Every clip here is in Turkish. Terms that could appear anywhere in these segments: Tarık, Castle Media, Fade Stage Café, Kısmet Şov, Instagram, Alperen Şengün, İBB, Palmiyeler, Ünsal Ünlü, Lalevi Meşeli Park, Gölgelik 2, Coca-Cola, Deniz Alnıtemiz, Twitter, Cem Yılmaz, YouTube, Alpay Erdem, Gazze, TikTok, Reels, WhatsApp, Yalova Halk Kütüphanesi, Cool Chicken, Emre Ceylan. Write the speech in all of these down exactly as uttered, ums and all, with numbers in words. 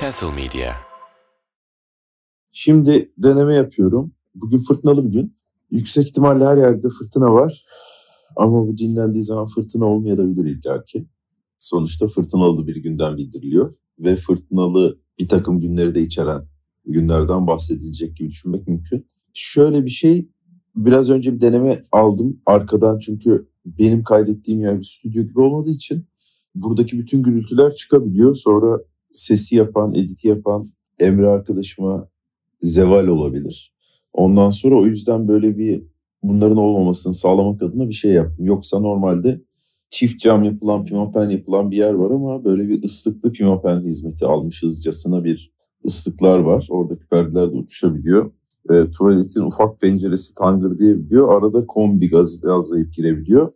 Castle Media. Şimdi deneme yapıyorum. Bugün fırtınalı bir gün. Yüksek ihtimalle her yerde fırtına var. Ama bu dinlendiği zaman fırtına olmayabilir illa ki. Sonuçta fırtınalı bir günden bildiriliyor. Ve fırtınalı bir takım günleri de içeren günlerden bahsedilecek gibi düşünmek mümkün. Şöyle bir şey, biraz önce bir deneme aldım arkadan çünkü benim kaydettiğim yer bir stüdyo gibi olmadığı için buradaki bütün gürültüler çıkabiliyor. Sonra sesi yapan, editi yapan Emre arkadaşıma zeval olabilir. Ondan sonra o yüzden böyle bir bunların olmamasını sağlamak adına bir şey yaptım. Yoksa normalde çift cam yapılan, pimapen yapılan bir yer var ama böyle bir ıslıklı pimapen hizmeti almış hızcasına bir ıslıklar var. Oradaki perdeler de uçuşabiliyor. E, tuvaletin ufak penceresi tangır diyebiliyor. Arada kombi gaz, gazlayıp girebiliyor.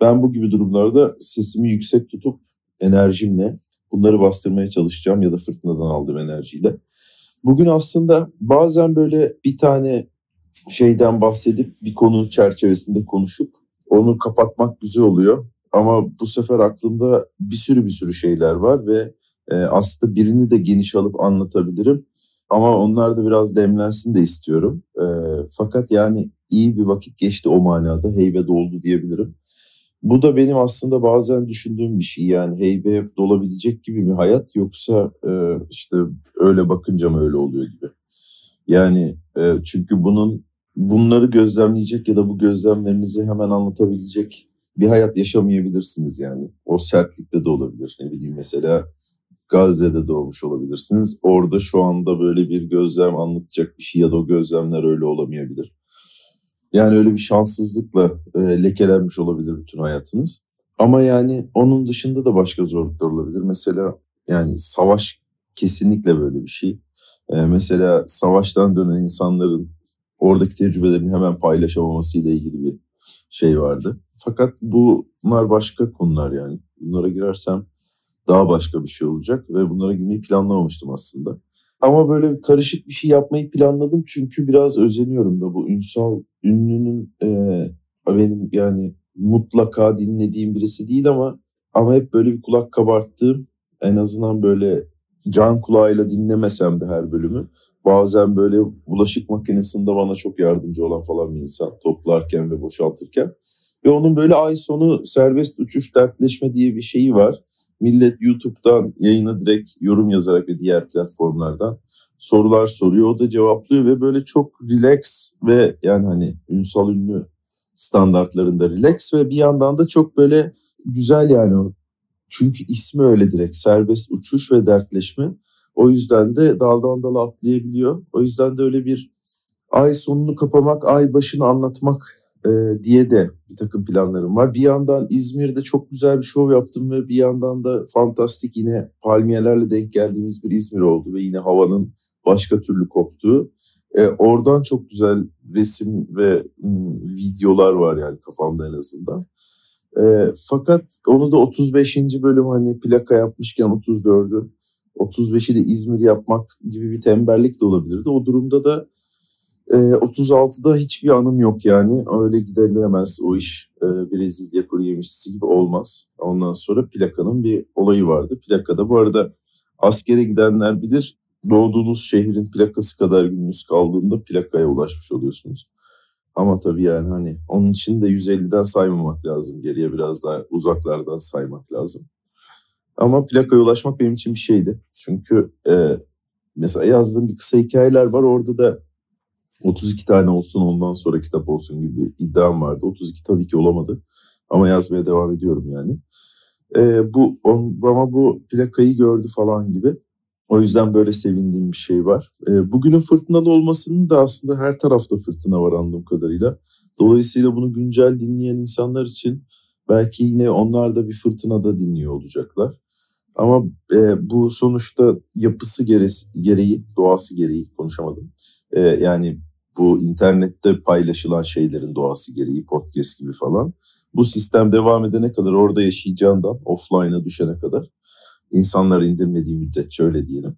Ben bu gibi durumlarda sesimi yüksek tutup enerjimle bunları bastırmaya çalışacağım ya da fırtınadan aldığım enerjiyle. Bugün aslında bazen böyle bir tane şeyden bahsedip bir konunun çerçevesinde konuşup onu kapatmak güzel oluyor. Ama bu sefer aklımda bir sürü bir sürü şeyler var ve e, aslında birini de geniş alıp anlatabilirim. Ama onlar da biraz demlensin de istiyorum. E, fakat yani iyi bir vakit geçti o manada. Heybe doldu diyebilirim. Bu da benim aslında bazen düşündüğüm bir şey. Yani heybe dolabilecek gibi mi hayat yoksa e, işte öyle bakınca mı öyle oluyor gibi. Yani e, çünkü bunun bunları gözlemleyecek ya da bu gözlemlerinizi hemen anlatabilecek bir hayat yaşamayabilirsiniz yani. O sertlikte de olabilir. Ne bileyim mesela Gazze'de doğmuş olabilirsiniz. Orada şu anda böyle bir gözlem anlatacak bir şey ya da o gözlemler öyle olamayabilir. Yani öyle bir şanssızlıkla e, lekelenmiş olabilir bütün hayatınız. Ama yani onun dışında da başka zorluklar olabilir. Mesela yani savaş kesinlikle böyle bir şey. E, mesela savaştan dönen insanların oradaki tecrübelerini hemen paylaşamaması ile ilgili bir şey vardı. Fakat bunlar başka konular yani. Bunlara girersem daha başka bir şey olacak ve bunlara girmeyi planlamamıştım aslında. Ama böyle karışık bir şey yapmayı planladım çünkü biraz özeniyorum da bu ünsal ünlünün e, benim yani mutlaka dinlediğim birisi değil ama ama hep böyle bir kulak kabarttığım, en azından böyle can kulağıyla dinlemesem de her bölümü bazen böyle bulaşık makinesinde bana çok yardımcı olan falan bir insan toplarken ve boşaltırken. Ve onun böyle ay sonu serbest uçuş dertleşme diye bir şeyi var. Millet YouTube'dan yayına direkt yorum yazarak ve diğer platformlardan sorular soruyor. O da cevaplıyor ve böyle çok relax ve yani hani ünsal ünlü standartlarında relax ve bir yandan da çok böyle güzel yani o. Çünkü ismi öyle direkt serbest uçuş ve dertleşme. O yüzden de daldan dala atlayabiliyor. O yüzden de öyle bir ay sonunu kapamak, ay başını anlatmak diye de bir takım planlarım var. Bir yandan İzmir'de çok güzel bir şov yaptım ve bir yandan da fantastik yine palmiyelerle denk geldiğimiz bir İzmir oldu ve yine havanın başka türlü koptuğu. E, oradan çok güzel resim ve m, videolar var yani kafamda en azından. E, fakat onu da otuz beşinci bölüm hani plaka yapmışken otuz dördü, otuz beşi de İzmir yapmak gibi bir tembellik de olabilirdi. O durumda da otuz altıda hiçbir anım yok yani. Öyle gidemez o iş. Brezilya kuru yemişçisi gibi olmaz. Ondan sonra plakanın bir olayı vardı. Plakada bu arada askere gidenler bilir. Doğduğunuz şehrin plakası kadar gününüz kaldığında plakaya ulaşmış oluyorsunuz. Ama tabii yani hani onun için de yüz elliden saymamak lazım. Geriye biraz daha uzaklardan saymak lazım. Ama plakaya ulaşmak benim için bir şeydi. Çünkü e, mesela yazdığım bir kısa hikayeler var. Orada da otuz iki tane olsun ondan sonra kitap olsun gibi iddiam vardı. otuz iki tabii ki olamadı ama yazmaya devam ediyorum yani. Ee, bu ama bu plakayı gördü falan gibi. O yüzden böyle sevindiğim bir şey var. Ee, bugünün fırtınalı olmasının da aslında her tarafta fırtına var anladığım kadarıyla. Dolayısıyla bunu güncel dinleyen insanlar için belki yine onlar da bir fırtınada dinliyor olacaklar. Ama e, bu sonuçta yapısı geresi, gereği, doğası gereği konuşamadım. Ee, yani bu internette paylaşılan şeylerin doğası gereği podcast gibi falan. Bu sistem devam edene kadar orada yaşayacağından offline'a düşene kadar insanlar indirmediği müddetçe öyle diyelim.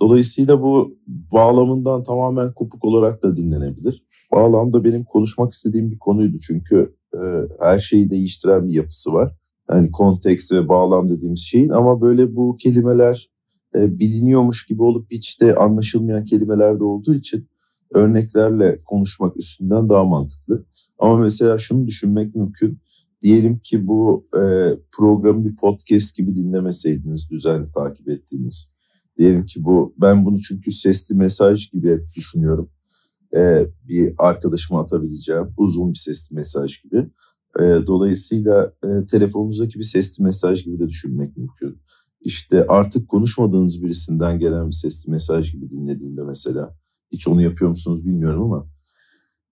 Dolayısıyla bu bağlamından tamamen kopuk olarak da dinlenebilir. Bağlamda benim konuşmak istediğim bir konuydu çünkü e, her şeyi değiştiren bir yapısı var. hani kontekst ve bağlam dediğimiz şeyin, ama böyle bu kelimeler e, biliniyormuş gibi olup hiç de anlaşılmayan kelimeler de olduğu için örneklerle konuşmak üstünden daha mantıklı. Ama mesela şunu düşünmek mümkün. Diyelim ki bu e, programı bir podcast gibi dinlemeseydiniz, düzenli takip ettiğiniz. Diyelim ki bu, ben bunu çünkü sesli mesaj gibi hep düşünüyorum. E, bir arkadaşıma atabileceğim uzun bir sesli mesaj gibi. E, dolayısıyla e, telefonunuzdaki bir sesli mesaj gibi de düşünmek mümkün. İşte artık konuşmadığınız birisinden gelen bir sesli mesaj gibi dinlediğinde mesela. Hiç onu yapıyor musunuz bilmiyorum ama.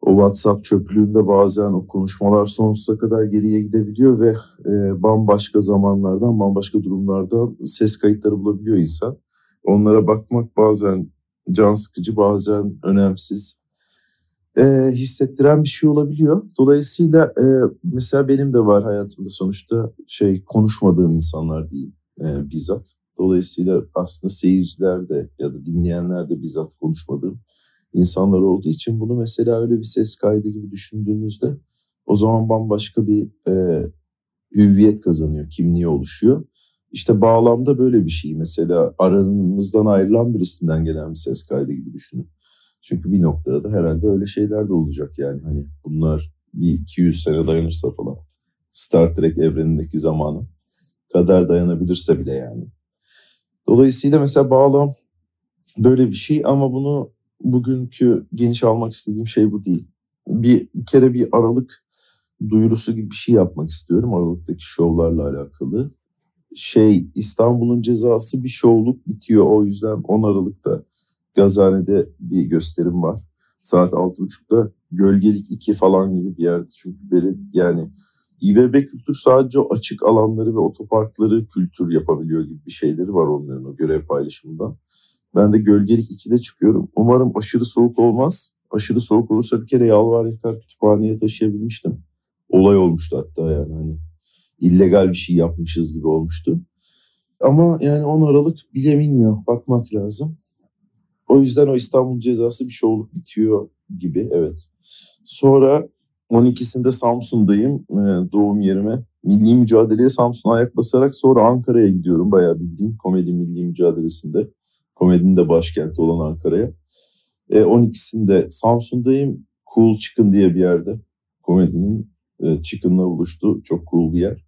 O WhatsApp çöplüğünde bazen o konuşmalar sonsuza kadar geriye gidebiliyor ve e, bambaşka zamanlardan, bambaşka durumlardan ses kayıtları bulabiliyor insan. Onlara bakmak bazen can sıkıcı, bazen önemsiz e, hissettiren bir şey olabiliyor. Dolayısıyla e, mesela benim de var hayatımda sonuçta şey konuşmadığım insanlar değil e, bizzat. Dolayısıyla aslında seyirciler de ya da dinleyenler de bizzat konuşmadığım insanlar olduğu için bunu mesela öyle bir ses kaydı gibi düşündüğünüzde o zaman bambaşka bir e, hüviyet kazanıyor, kimliği oluşuyor. İşte bağlamda böyle bir şey, mesela aramızdan ayrılan birisinden gelen bir ses kaydı gibi düşünün. Çünkü bir noktada da herhalde öyle şeyler de olacak yani, hani bunlar bir iki yüz sene dayanırsa falan, Star Trek evrenindeki zamanı kadar dayanabilirse bile yani. Dolayısıyla mesela bağlam böyle bir şey ama bunu bugünkü geniş almak istediğim şey bu değil. Bir, bir kere bir Aralık duyurusu gibi bir şey yapmak istiyorum. Aralıktaki şovlarla alakalı. Şey, İstanbul'un cezası bir şovluk bitiyor. O yüzden on Aralık'ta Gazhane'de bir gösterim var. Saat altı buçukta Gölgelik iki falan gibi bir yerde. Çünkü böyle yani İ B B kültür sadece açık alanları ve otoparkları kültür yapabiliyor gibi bir şeyleri var onların o görev paylaşımından. Ben de Gölgelik ikide çıkıyorum. Umarım aşırı soğuk olmaz. Aşırı soğuk olursa bir kere Yalova Halk Kütüphanesi'ne taşıyabilmiştim. Olay olmuştu hatta yani. Hani illegal bir şey yapmışız gibi olmuştu. Ama yani on Aralık bile bilmiyor. Bakmak lazım. O yüzden o İstanbul cezası bir şey olup bitiyor gibi. Evet. Sonra on ikisinde Samsun'dayım. Ee, doğum yerime. Milli mücadeleye Samsun'a ayak basarak sonra Ankara'ya gidiyorum. Bayağı bildiğim komedi milli mücadelesinde. Komedinin de başkenti olan Ankara'ya. E, on ikisinde Samsun'dayım. Cool Chicken diye bir yerde. Komedinin e, Chicken'la buluştu. Çok cool bir yer.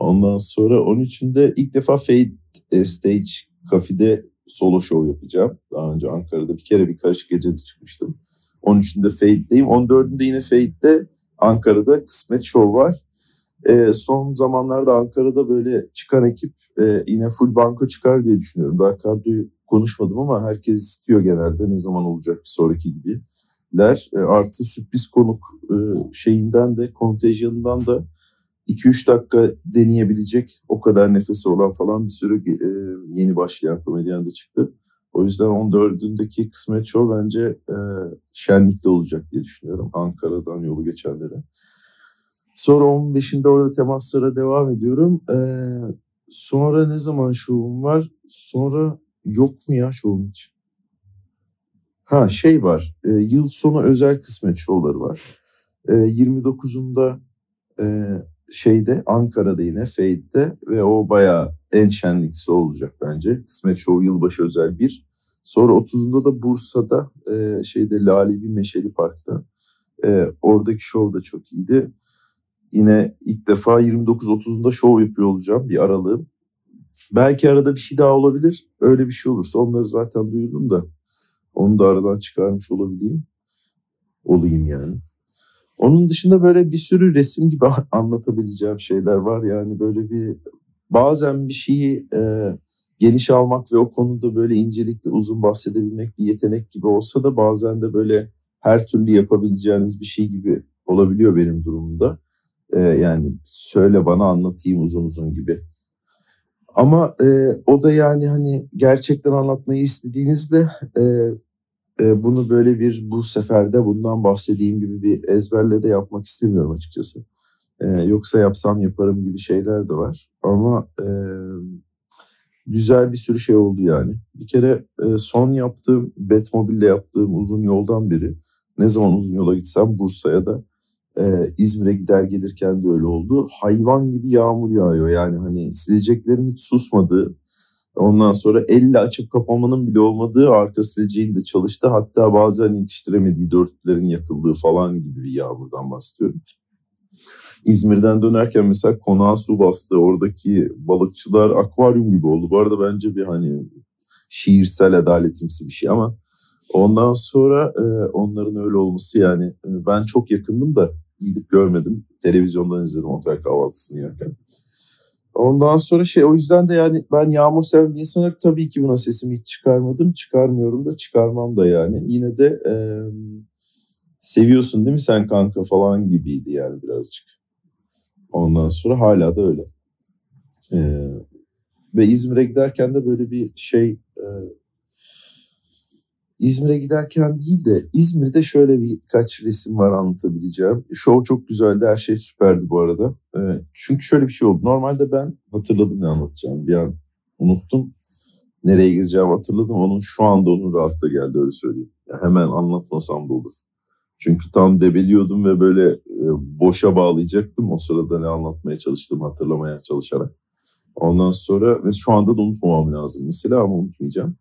Ondan sonra on üçünde ilk defa Fade Stage Café'de solo show yapacağım. Daha önce Ankara'da bir kere birkaç gece çıkmıştım. on üçünde Fade'deyim. on dördünde yine Fade'de Ankara'da Kısmet Şov var. E, son zamanlarda Ankara'da böyle çıkan ekip e, yine full banko çıkar diye düşünüyorum. Daha kardiyo konuşmadım ama herkes istiyor genelde ne zaman olacak bir sonraki gibiler. E, artı sürpriz konuk e, şeyinden de, kontenjanından da iki üç dakika deneyebilecek o kadar nefesi olan falan bir sürü e, yeni başlayan komedyen de çıktı. O yüzden on dördündeki Kısmet Şov bence e, şenlikte olacak diye düşünüyorum Ankara'dan yolu geçenlere. Sonra on beşinde orada temaslara devam ediyorum. E, sonra ne zaman şovum var? Sonra yok mu ya şovum için? Ha şey var. E, yıl sonu özel kısmet şovları var. E, yirmi dokuzunda e, şeyde Ankara'da yine Fade'de ve o bayağı en şenliklisi olacak bence. Kısmet şovu yılbaşı özel bir. Sonra otuzunda da Bursa'da e, şeyde Lalevi Meşeli Park'ta. E, oradaki şov da çok iyiydi. Yine ilk defa yirmi dokuz otuzunda şov yapıyor olacağım bir aralığım. Belki arada bir şey daha olabilir. Öyle bir şey olursa onları zaten duyururum da onu da aradan çıkarmış olabileyim. Olayım yani. Onun dışında böyle bir sürü resim gibi anlatabileceğim şeyler var. Yani böyle bir bazen bir şeyi e, geniş almak ve o konuda böyle incelikli uzun bahsedebilmek bir yetenek gibi olsa da bazen de böyle her türlü yapabileceğiniz bir şey gibi olabiliyor benim durumumda. E, yani söyle bana anlatayım uzun uzun gibi. Ama e, o da yani hani gerçekten anlatmayı istediğinizde e, e, bunu böyle bir bu seferde bundan bahsedeyim gibi bir ezberle de yapmak istemiyorum açıkçası. E, yoksa yapsam yaparım gibi şeyler de var. Ama e, güzel bir sürü şey oldu yani. Bir kere e, son yaptığım Batmobile'le yaptığım uzun yoldan biri. Ne zaman uzun yola gitsem Bursa'ya da Ee, İzmir'e gider gelirken de öyle oldu. Hayvan gibi yağmur yağıyor. Yani hani sileceklerin hiç susmadığı, ondan sonra elle açıp kapamanın bile olmadığı, arka sileceğin de çalıştı. Hatta bazen yetiştiremediği dörtlülerin yakıldığı falan gibi bir yağmurdan bahsediyorum. İzmir'den dönerken mesela konağa su bastı. Oradaki balıkçılar akvaryum gibi oldu. Bu arada bence bir hani şiirsel adaletimsi bir şey ama ondan sonra e, onların öyle olması yani. E, ben çok yakındım da gidip görmedim. Televizyondan izledim otel kahvaltısını yerken. Ondan sonra şey, o yüzden de yani ben yağmur seven bir insan olarak tabii ki buna sesimi hiç çıkarmadım. Çıkarmıyorum da çıkarmam da yani. Yine de e, seviyorsun değil mi sen kanka falan gibiydi yani birazcık. Ondan sonra hala da öyle. E, ve İzmir'e giderken de böyle bir şey... E, İzmir'e giderken değil de İzmir'de şöyle birkaç resim var anlatabileceğim. Şov çok güzeldi, her şey süperdi bu arada. Evet, çünkü şöyle bir şey oldu. Normalde ben hatırladım ne anlatacağım. Bir an unuttum. Nereye gireceğimi hatırladım. Onun şu anda onun rahatlığı geldi, öyle söyleyeyim. Yani hemen anlatmasam da olur. Çünkü tam debeliyordum ve böyle e, boşa bağlayacaktım. O sırada ne anlatmaya çalıştım hatırlamaya çalışarak. Ondan sonra ve şu anda da unutmamam lazım mesela ama unutmayacağım.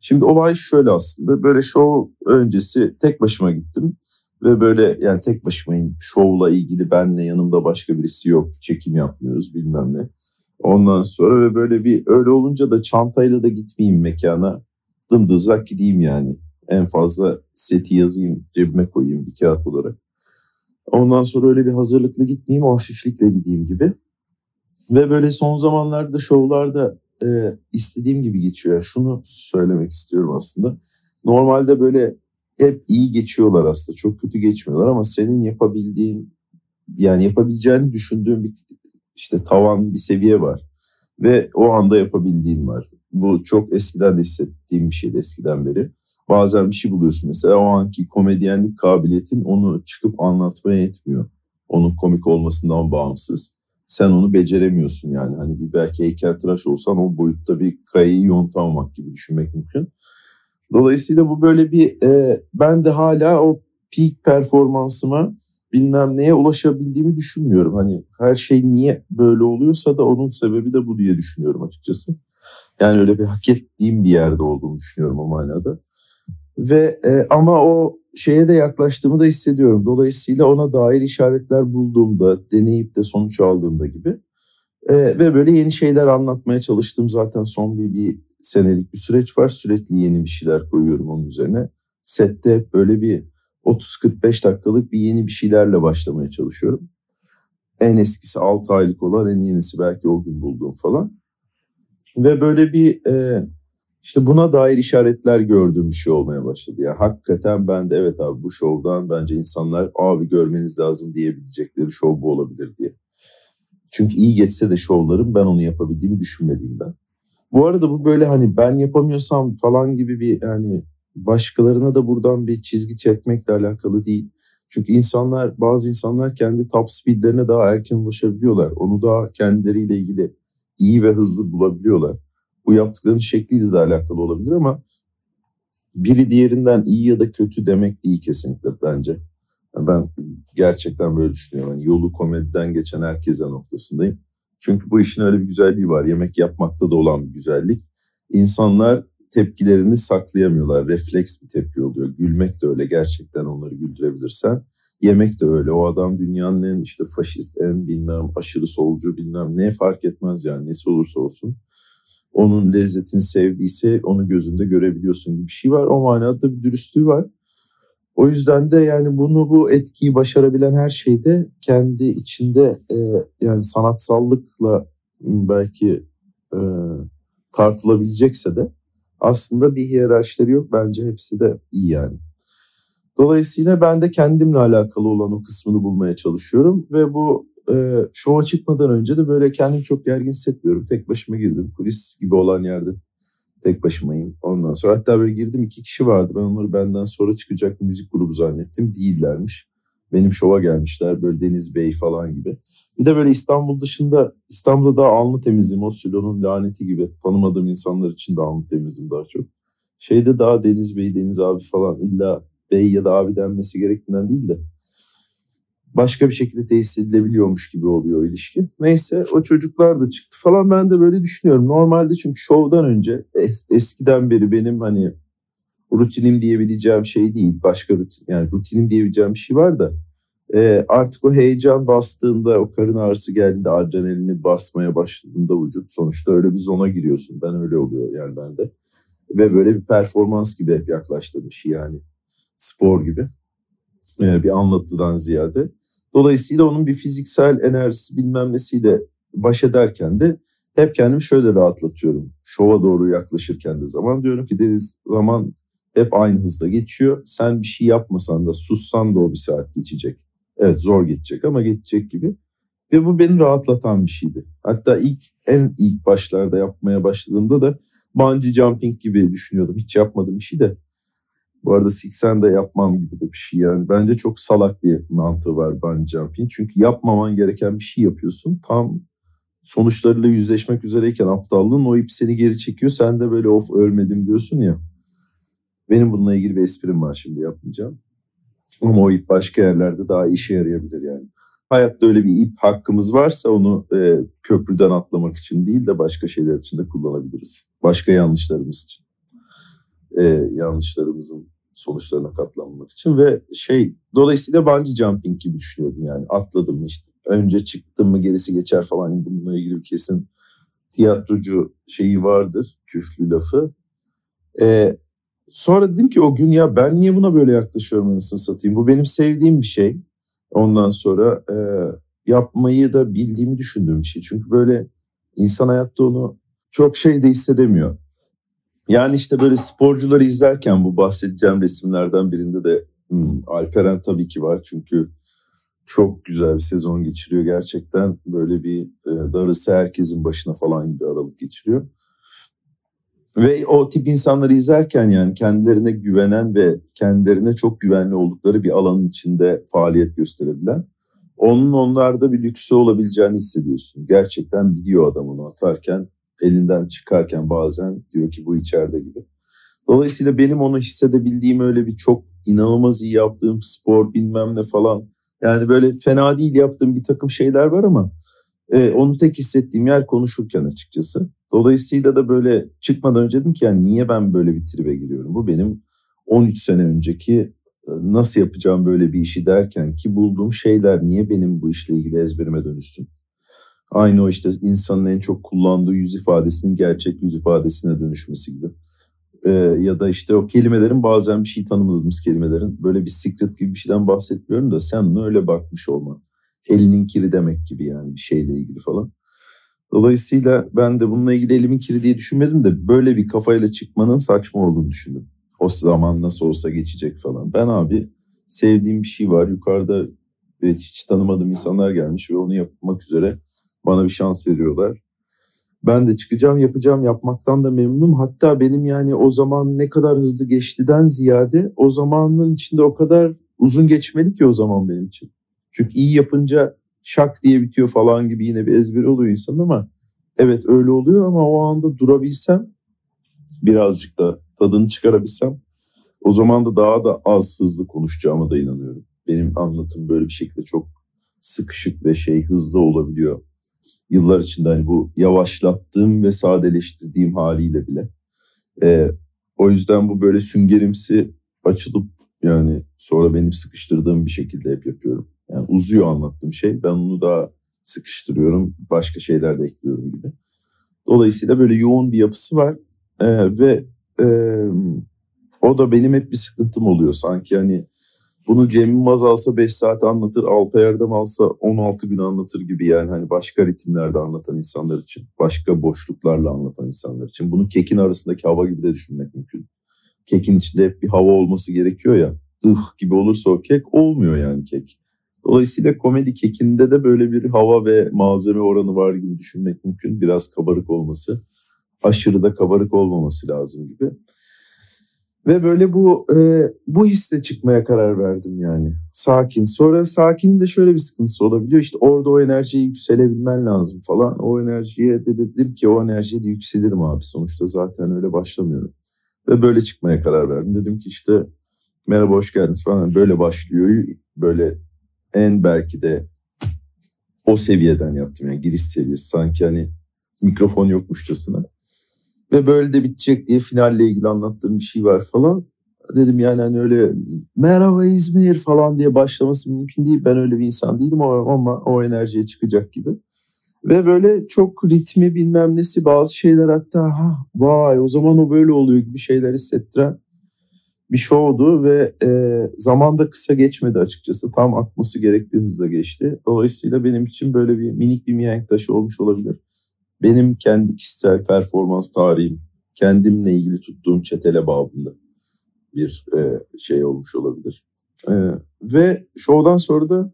Şimdi olay şöyle aslında, böyle şov öncesi tek başıma gittim ve böyle yani tek başımayım, şovla ilgili benle yanımda başka birisi yok, çekim yapmıyoruz bilmem ne. Ondan sonra ve böyle bir öyle olunca da çantayla da gitmeyeyim mekana, dımdızlak gideyim yani, en fazla seti yazayım cebime koyayım bir kağıt olarak. Ondan sonra öyle bir hazırlıklı gitmeyeyim, o hafiflikle gideyim gibi ve böyle son zamanlarda şovlarda Ee, istediğim gibi geçiyor. Yani şunu söylemek istiyorum aslında. Normalde böyle hep iyi geçiyorlar aslında. Çok kötü geçmiyorlar ama senin yapabildiğin, yani yapabileceğini düşündüğün bir işte tavan, bir seviye var. Ve o anda yapabildiğin var. Bu çok eskiden de hissettiğim bir şeydi, eskiden beri. Bazen bir şey buluyorsun mesela, o anki komedyenlik kabiliyetin onu çıkıp anlatmaya yetmiyor. Onun komik olmasından bağımsız. Sen onu beceremiyorsun yani. Hani bir belki heykeltıraş olsan o boyutta bir kayayı yontamamak gibi düşünmek mümkün. Dolayısıyla bu böyle bir e, ben de hala o peak performansıma bilmem neye ulaşabildiğimi düşünmüyorum. Hani her şey niye böyle oluyorsa da onun sebebi de bu diye düşünüyorum açıkçası. Yani öyle bir hak ettiğim bir yerde olduğumu düşünüyorum o manada. Ve e, ama o şeye de yaklaştığımı da hissediyorum. Dolayısıyla ona dair işaretler bulduğumda, deneyip de sonuç aldığımda gibi. E, ve böyle yeni şeyler anlatmaya çalıştım. Zaten son bir, bir senelik bir süreç var. Sürekli yeni bir şeyler koyuyorum onun üzerine. Sette hep böyle bir otuz kırk beş dakikalık bir yeni bir şeylerle başlamaya çalışıyorum. En eskisi altı aylık olan, en yenisi belki o gün bulduğum falan. Ve böyle bir... E, İşte buna dair işaretler gördüğüm bir şey olmaya başladı. Yani hakikaten ben de evet abi bu şovdan bence insanlar abi görmeniz lazım diyebilecekleri şov bu olabilir diye. Çünkü iyi geçse de şovlarım ben onu yapabildiğimi düşünmediğimden. Bu arada bu böyle hani ben yapamıyorsam falan gibi bir yani başkalarına da buradan bir çizgi çekmekle alakalı değil. Çünkü insanlar, bazı insanlar kendi top speedlerine daha erken ulaşabiliyorlar. Onu daha kendileriyle ilgili iyi ve hızlı bulabiliyorlar. Bu yaptıklarının şekliyle de alakalı olabilir ama biri diğerinden iyi ya da kötü demek değil kesinlikle bence. Yani ben gerçekten böyle düşünüyorum. Yani yolu komediden geçen herkese noktasındayım. Çünkü bu işin öyle bir güzelliği var. Yemek yapmakta da olan bir güzellik. İnsanlar tepkilerini saklayamıyorlar. Refleks bir tepki oluyor. Gülmek de öyle. Gerçekten onları güldürebilirsen. Yemek de öyle. O adam dünyanın en işte faşist, en bilmem aşırı solcu bilmem ne fark etmez yani. Nesi olursa olsun. Onun lezzetini sevdiyse onu gözünde görebiliyorsun gibi bir şey var. O manada bir dürüstlüğü var. O yüzden de yani bunu, bu etkiyi başarabilen her şeyde kendi içinde e, yani sanatsallıkla belki e, tartılabilecekse de aslında bir hiyerarşileri yok. Bence hepsi de iyi yani. Dolayısıyla ben de kendimle alakalı olan o kısmını bulmaya çalışıyorum ve bu Ee, şova çıkmadan önce de böyle kendimi çok gergin hissetmiyorum. Tek başıma girdim. Kulis gibi olan yerde tek başımayım. Ondan sonra hatta böyle girdim, iki kişi vardı. Ben onları benden sonra çıkacak müzik grubu zannettim. Değillermiş. Benim şova gelmişler. Böyle Deniz Bey falan gibi. Bir de böyle İstanbul dışında, İstanbul'da daha Alnıtemiz'im. O Sülo'nun laneti gibi. Tanımadığım insanlar için de Alnıtemiz'im daha çok. Şeyde daha Deniz Bey, Deniz abi falan, illa bey ya da abi denmesi gerektiğinden değil de. başka bir şekilde tesis edilebiliyormuş gibi oluyor ilişki. Neyse o çocuklar da çıktı falan, ben de böyle düşünüyorum. Normalde çünkü şovdan önce es, eskiden beri benim hani rutinim diyebileceğim şey değil. Başka rutin, yani rutinim diyebileceğim bir şey var da e, artık o heyecan bastığında, o karın ağrısı geldiğinde, adrenalini basmaya başladığında vücut sonuçta öyle bir zona giriyorsun. Ben öyle oluyor yani bende. Ve böyle bir performans gibi hep yaklaştığım bir şey yani. Spor gibi. E, bir anlatıdan ziyade. Dolayısıyla onun bir fiziksel enerjisi bilmem nesiyle baş ederken de hep kendimi şöyle rahatlatıyorum. Şova doğru yaklaşırken de zaman diyorum ki Deniz, zaman hep aynı hızda geçiyor. Sen bir şey yapmasan da sussan da o bir saat geçecek. Evet zor geçecek ama geçecek gibi. Ve bu beni rahatlatan bir şeydi. Hatta ilk en ilk başlarda yapmaya başladığımda da bungee jumping gibi düşünüyordum. Hiç yapmadığım bir şey de. Bu arada seksen de yapmam gibi de bir şey yani. Bence çok salak bir mantığı var bungee jumping. Çünkü yapmaman gereken bir şey yapıyorsun. Tam sonuçlarıyla yüzleşmek üzereyken aptallığın o ip seni geri çekiyor. Sen de böyle of ölmedim diyorsun ya. Benim bununla ilgili bir esprim var, şimdi yapmayacağım. Ama o ip başka yerlerde daha işe yarayabilir yani. Hayatta öyle bir ip hakkımız varsa onu e, köprüden atlamak için değil de başka şeyler için de kullanabiliriz. Başka yanlışlarımız için. E, yanlışlarımızın sonuçlarına katlanmak için ve şey, dolayısıyla bungee jumping gibi düşünüyordum yani. Atladım mı işte. Önce çıktım mı gerisi geçer falan. Bununla ilgili bir kesin tiyatrocu şeyi vardır. Küflü lafı. Eee Sonra dedim ki o gün ya ben niye buna böyle yaklaşıyorum anasını satayım. Bu benim sevdiğim bir şey. Ondan sonra e, yapmayı da bildiğimi düşündüğüm bir şey. Çünkü böyle insan hayatta onu çok şey de hissedemiyor. Yani işte böyle sporcuları izlerken bu bahsedeceğim resimlerden birinde de hmm, Alperen tabii ki var. Çünkü çok güzel bir sezon geçiriyor gerçekten. Böyle bir e, darısı herkesin başına falan gibi aralık geçiriyor. Ve o tip insanları izlerken yani kendilerine güvenen ve kendilerine çok güvenli oldukları bir alanın içinde faaliyet gösterebilen, onun onlarda bir lüksü olabileceğini hissediyorsun. Gerçekten biliyor adam onu atarken, elinden çıkarken bazen diyor ki bu içeride gibi. Dolayısıyla benim onu hissedebildiğim öyle bir çok inanılmaz iyi yaptığım spor bilmem ne falan. Yani böyle fena değil yaptığım bir takım şeyler var ama e, onu tek hissettiğim yer konuşurken açıkçası. Dolayısıyla da böyle çıkmadan önce dedim ki yani niye ben böyle bir tribe giriyorum? Bu benim on üç sene önceki nasıl yapacağım böyle bir işi derken ki bulduğum şeyler niye benim bu işle ilgili ezberime dönüşsün? Aynı o işte insanın en çok kullandığı yüz ifadesinin gerçek yüz ifadesine dönüşmesi gibi. Ee, ya da işte o kelimelerin bazen bir şey tanımladığımız kelimelerin böyle bir secret gibi bir şeyden bahsetmiyorum da sen öyle bakmış olman. Elinin kiri demek gibi yani bir şeyle ilgili falan. Dolayısıyla ben de bununla ilgili elimin kiri diye düşünmedim de böyle bir kafayla çıkmanın saçma olduğunu düşündüm. O zaman nasıl olsa geçecek falan. Ben abi sevdiğim bir şey var. Yukarıda hiç tanımadığım insanlar gelmiş ve onu yapmak üzere bana bir şans veriyorlar. Ben de çıkacağım, yapacağım, yapmaktan da memnunum. Hatta benim yani o zaman ne kadar hızlı geçtiğinden ziyade o zamanın içinde o kadar uzun geçmeli ki o zaman benim için. Çünkü iyi yapınca şak diye bitiyor falan gibi yine bir ezberi oluyor insan ama evet öyle oluyor ama o anda durabilsem, birazcık da tadını çıkarabilsem o zaman da daha da az hızlı konuşacağıma da inanıyorum. Benim anlatım böyle bir şekilde çok sıkışık ve şey hızlı olabiliyor. Yıllar içinde hani bu yavaşlattığım ve sadeleştirdiğim haliyle bile. Ee, o yüzden bu böyle süngerimsi açılıp yani sonra benim sıkıştırdığım bir şekilde hep yapıyorum. Yani uzuyor anlattığım şey. Ben onu daha sıkıştırıyorum. Başka şeyler de ekliyorum gibi. Dolayısıyla böyle yoğun bir yapısı var. Ee, ve e, o da benim hep bir sıkıntım oluyor. Sanki hani bunu Cem Yılmaz alsa beş saat anlatır. Alpay Erdem alsa on altı gün anlatır gibi yani. Hani başka ritimlerde anlatan insanlar için. Başka boşluklarla anlatan insanlar için. Bunu kekin arasındaki hava gibi de düşünmek mümkün. Kekin içinde hep bir hava olması gerekiyor ya. Ih gibi olursa o kek olmuyor yani kek. Dolayısıyla komedi kekinde de böyle bir hava ve malzeme oranı var gibi düşünmek mümkün. Biraz kabarık olması, aşırı da kabarık olmaması lazım gibi. Ve böyle bu e, bu hisle çıkmaya karar verdim yani. Sakin. Sonra sakinin de şöyle bir sıkıntısı olabiliyor. İşte orada o enerjiyi yükselebilmen lazım falan. O enerjiye de dedim ki o enerjiye de yükselirim abi. Sonuçta zaten öyle başlamıyorum. Ve böyle çıkmaya karar verdim. Dedim ki işte merhaba hoş geldiniz falan. Böyle başlıyor. Böyle en belki de o seviyeden yaptım. Yani giriş seviyesi, sanki hani mikrofon yokmuşçasına. Ve böyle de bitecek diye finalle ilgili anlattığım bir şey var falan. Dedim yani hani öyle merhaba İzmir falan diye başlaması mümkün değil. Ben öyle bir insan değilim ama o enerjiye çıkacak gibi. Ve böyle çok ritmi bilmem nesi, bazı şeyler hatta ha vay o zaman o böyle oluyor gibi şeyler hissettiren bir şovdu. Ve e, zaman da kısa geçmedi açıkçası. Tam akması gerektiği hızla geçti. Dolayısıyla benim için böyle bir minik bir mihenk taşı olmuş olabilir. Benim kendi kişisel performans tarihim, kendimle ilgili tuttuğum çetele bağımlı bir e, şey olmuş olabilir. E, ve şovdan sonra da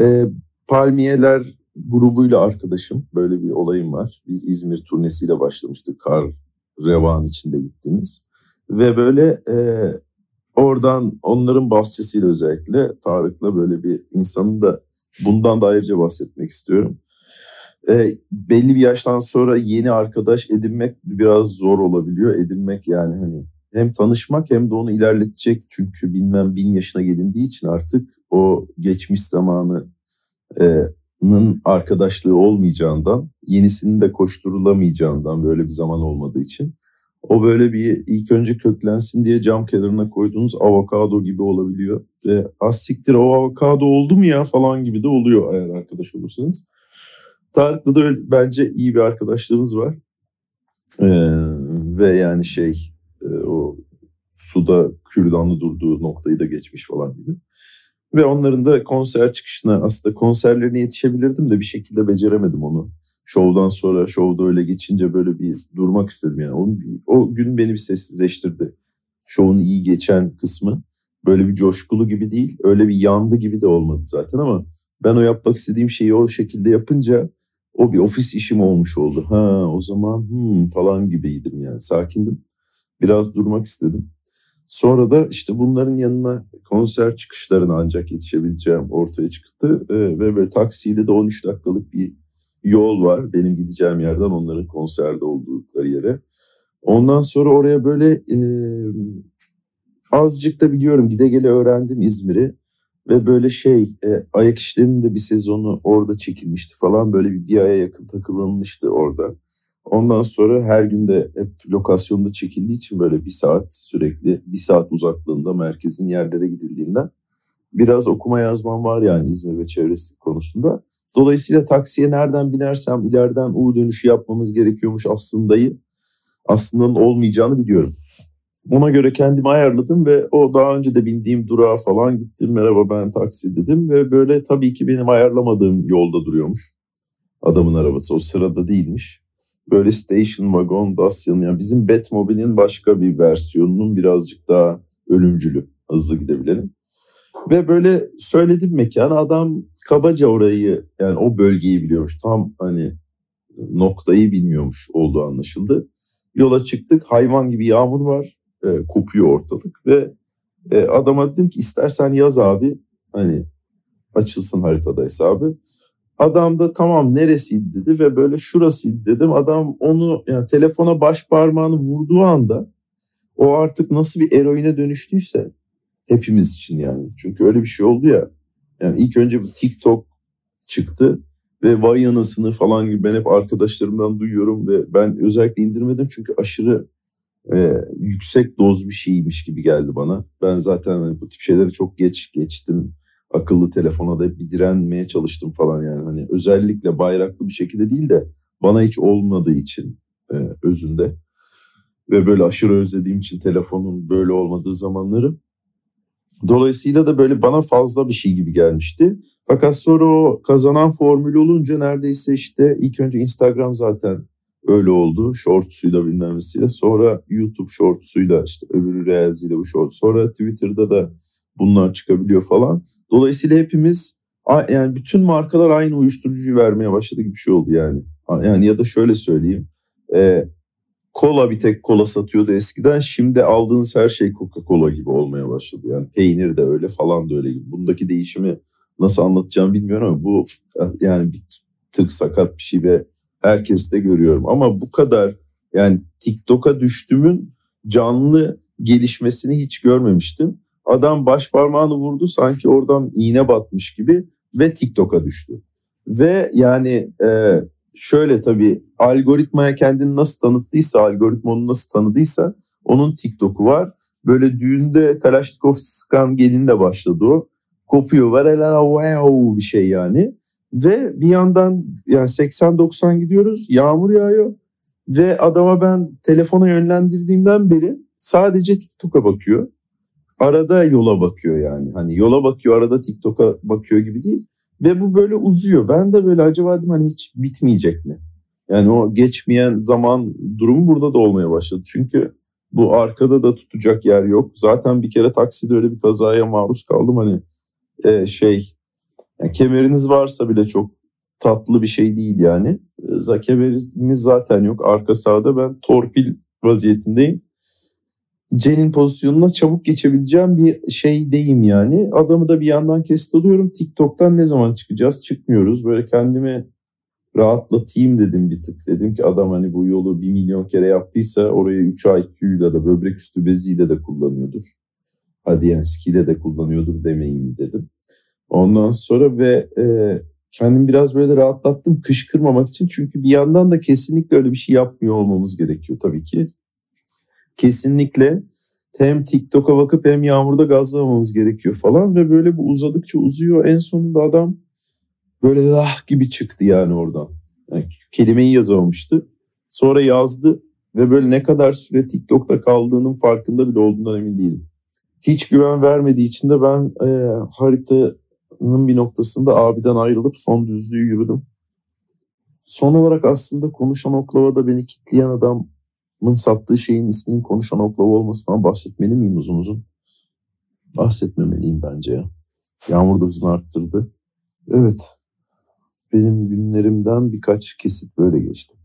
e, Palmiyeler grubuyla arkadaşım. Böyle bir olayım var. Bir İzmir turnesiyle başlamıştık. Kar revan içinde gittiğimiz. Ve böyle e, oradan onların bahçesiyle özellikle Tarık'la böyle bir insanın da bundan da ayrıca bahsetmek istiyorum. E, belli bir yaştan sonra yeni arkadaş edinmek biraz zor olabiliyor. Edinmek yani hani hem tanışmak hem de onu ilerletecek. Çünkü bilmem bin yaşına gelindiği için artık o geçmiş zamanı e, nın arkadaşlığı olmayacağından, yenisinin de koşturulamayacağından, böyle bir zaman olmadığı için o böyle bir ilk önce köklensin diye cam kenarına koyduğunuz avokado gibi olabiliyor. Ve az siktir o avokado oldu mu ya falan gibi de oluyor eğer arkadaş olursanız. Tarık'la da öyle, bence iyi bir arkadaşlığımız var. Ee, ve yani şey o suda kürdanlı durduğu noktayı da geçmiş falan gibi. Ve onların da konser çıkışına, aslında konserlerine yetişebilirdim de bir şekilde beceremedim onu. Şovdan sonra, şovda öyle geçince böyle bir durmak istedim yani. O, o gün beni bir sessizleştirdi. Şovun iyi geçen kısmı böyle bir coşkulu gibi değil, öyle bir yandı gibi de olmadı zaten ama ben o yapmak istediğim şeyi o şekilde yapınca o bir ofis işim olmuş oldu. Ha o zaman hmm, falan gibiydim yani, sakindim. Biraz durmak istedim. Sonra da işte bunların yanına konser çıkışlarına ancak yetişebileceğim ortaya çıktı. Ee, ve böyle taksiyle de on üç dakikalık bir yol var benim gideceğim yerden onların konserde oldukları yere. Ondan sonra oraya böyle e, azıcık da biliyorum, gide gele öğrendim İzmir'i. Ve böyle şey e, ayak işlerinin de bir sezonu orada çekilmişti falan, böyle bir, bir aya yakın takılınmıştı orada. Ondan sonra her gün de hep lokasyonda çekildiği için böyle bir saat sürekli, bir saat uzaklığında merkezin yerlere gidildiğinden biraz okuma yazmam var yani İzmir ve çevresi konusunda. Dolayısıyla taksiye nereden binersem ileriden U dönüşü yapmamız gerekiyormuş aslındayı, aslının olmayacağını biliyorum. Ona göre kendimi ayarladım ve o daha önce de bindiğim durağa falan gittim. Merhaba ben taksi dedim ve böyle tabii ki benim ayarlamadığım yolda duruyormuş adamın arabası, o sırada değilmiş. Böyle station wagon, Dacia'nın yani bizim Batmobile'in başka bir versiyonunun birazcık daha ölümcülü, hızlı gidebilelim. Ve böyle söyledim mekanı, adam kabaca orayı yani o bölgeyi biliyormuş. Tam hani noktayı bilmiyormuş olduğu anlaşıldı. Yola çıktık, hayvan gibi yağmur var, e, kopuyor ortalık ve e, adama dedim ki istersen yaz abi, hani açılsın haritada hesabı. Adam da tamam neresiydi dedi ve böyle şurasıydı dedim. Adam onu yani telefona baş parmağını vurduğu anda o artık nasıl bir eroine dönüştüyse hepimiz için yani. Çünkü öyle bir şey oldu ya. Yani ilk önce TikTok çıktı ve vay anasını falan gibi ben hep arkadaşlarımdan duyuyorum ve ben özellikle indirmedim çünkü aşırı e, yüksek doz bir şeymiş gibi geldi bana. Ben zaten hani bu tip şeyleri çok geç geçtim. Akıllı telefona da bir direnmeye çalıştım falan yani. Hani özellikle bayraklı bir şekilde değil de bana hiç olmadığı için e, özünde. Ve böyle aşırı özlediğim için telefonun böyle olmadığı zamanları. Dolayısıyla da böyle bana fazla bir şey gibi gelmişti. Fakat sonra o kazanan formülü olunca neredeyse işte ilk önce Instagram zaten öyle oldu. Shorts'uyla bilmem nesiyle. Sonra YouTube shorts'uyla işte öbürü Reels'iyle bu shorts. Sonra Twitter'da da bunlar çıkabiliyor falan. Dolayısıyla hepimiz yani bütün markalar aynı uyuşturucuyu vermeye başladı gibi bir şey oldu yani. Yani ya da şöyle söyleyeyim. E, kola bir tek kola satıyordu eskiden. Şimdi aldığınız her şey Coca-Cola gibi olmaya başladı. Yani peynir de öyle falan da öyle gibi. Bundaki değişimi nasıl anlatacağım bilmiyorum ama bu yani bir tık sakat bir şey ve herkesi de görüyorum. Ama bu kadar yani TikTok'a düştüğümün canlı gelişmesini hiç görmemiştim. Adam baş parmağını vurdu sanki oradan iğne batmış gibi ve TikTok'a düştü. Ve yani e, şöyle tabii algoritmaya kendini nasıl tanıttıysa, algoritma onu nasıl tanıdıysa onun TikTok'u var. Böyle düğünde Kalaşnikov sıkan gelin de başladı o. Kopuyor var helala wow bir şey yani. Ve bir yandan yani seksen doksan gidiyoruz, yağmur yağıyor. Ve adama ben telefona yönlendirdiğimden beri sadece TikTok'a bakıyor. Arada yola bakıyor yani. Hani yola bakıyor, arada TikTok'a bakıyor gibi değil. Ve bu böyle uzuyor. Ben de böyle acaba dedim hani hiç bitmeyecek mi? Yani o geçmeyen zaman durumu burada da olmaya başladı. Çünkü bu arkada da tutacak yer yok. Zaten bir kere takside öyle bir kazaya maruz kaldım. Hani e, şey yani kemeriniz varsa bile çok tatlı bir şey değil yani. E, kemerimiz zaten yok. Arka sağda ben torpil vaziyetindeyim. Cen'in pozisyonuna çabuk geçebileceğim bir şey deyim yani. Adamı da bir yandan kesit alıyorum. TikTok'tan ne zaman çıkacağız? Çıkmıyoruz. Böyle kendimi rahatlatayım dedim bir tık. Dedim ki adam hani bu yolu bir milyon kere yaptıysa orayı üç I Q'yla da böbrek üstü beziyle de kullanıyordur. Hadiyenski'yle de kullanıyordur demeyin dedim. Ondan sonra ve e, kendimi biraz böyle rahatlattım kışkırmamak için. Çünkü bir yandan da kesinlikle öyle bir şey yapmıyor olmamız gerekiyor tabii ki. Kesinlikle hem TikTok'a bakıp hem yağmurda gazlamamız gerekiyor falan ve böyle bu uzadıkça uzuyor. En sonunda adam böyle lah gibi çıktı yani oradan. Yani kelimeyi yazamamıştı. Sonra yazdı ve böyle ne kadar süre TikTok'ta kaldığının farkında bile olduğundan emin değilim. Hiç güven vermediği için de ben e, haritanın bir noktasında abiden ayrılıp son düzlüğü yürüdüm. Son olarak aslında konuşan oklavada beni kitleyen adam Mın sattığı şeyin isminin konuşan oklava olmasından bahsetmeli miyim uzun uzun? Bahsetmemeliyim bence ya. Yağmur da hızını arttırdı. Evet. Benim günlerimden birkaç kesit böyle geçti.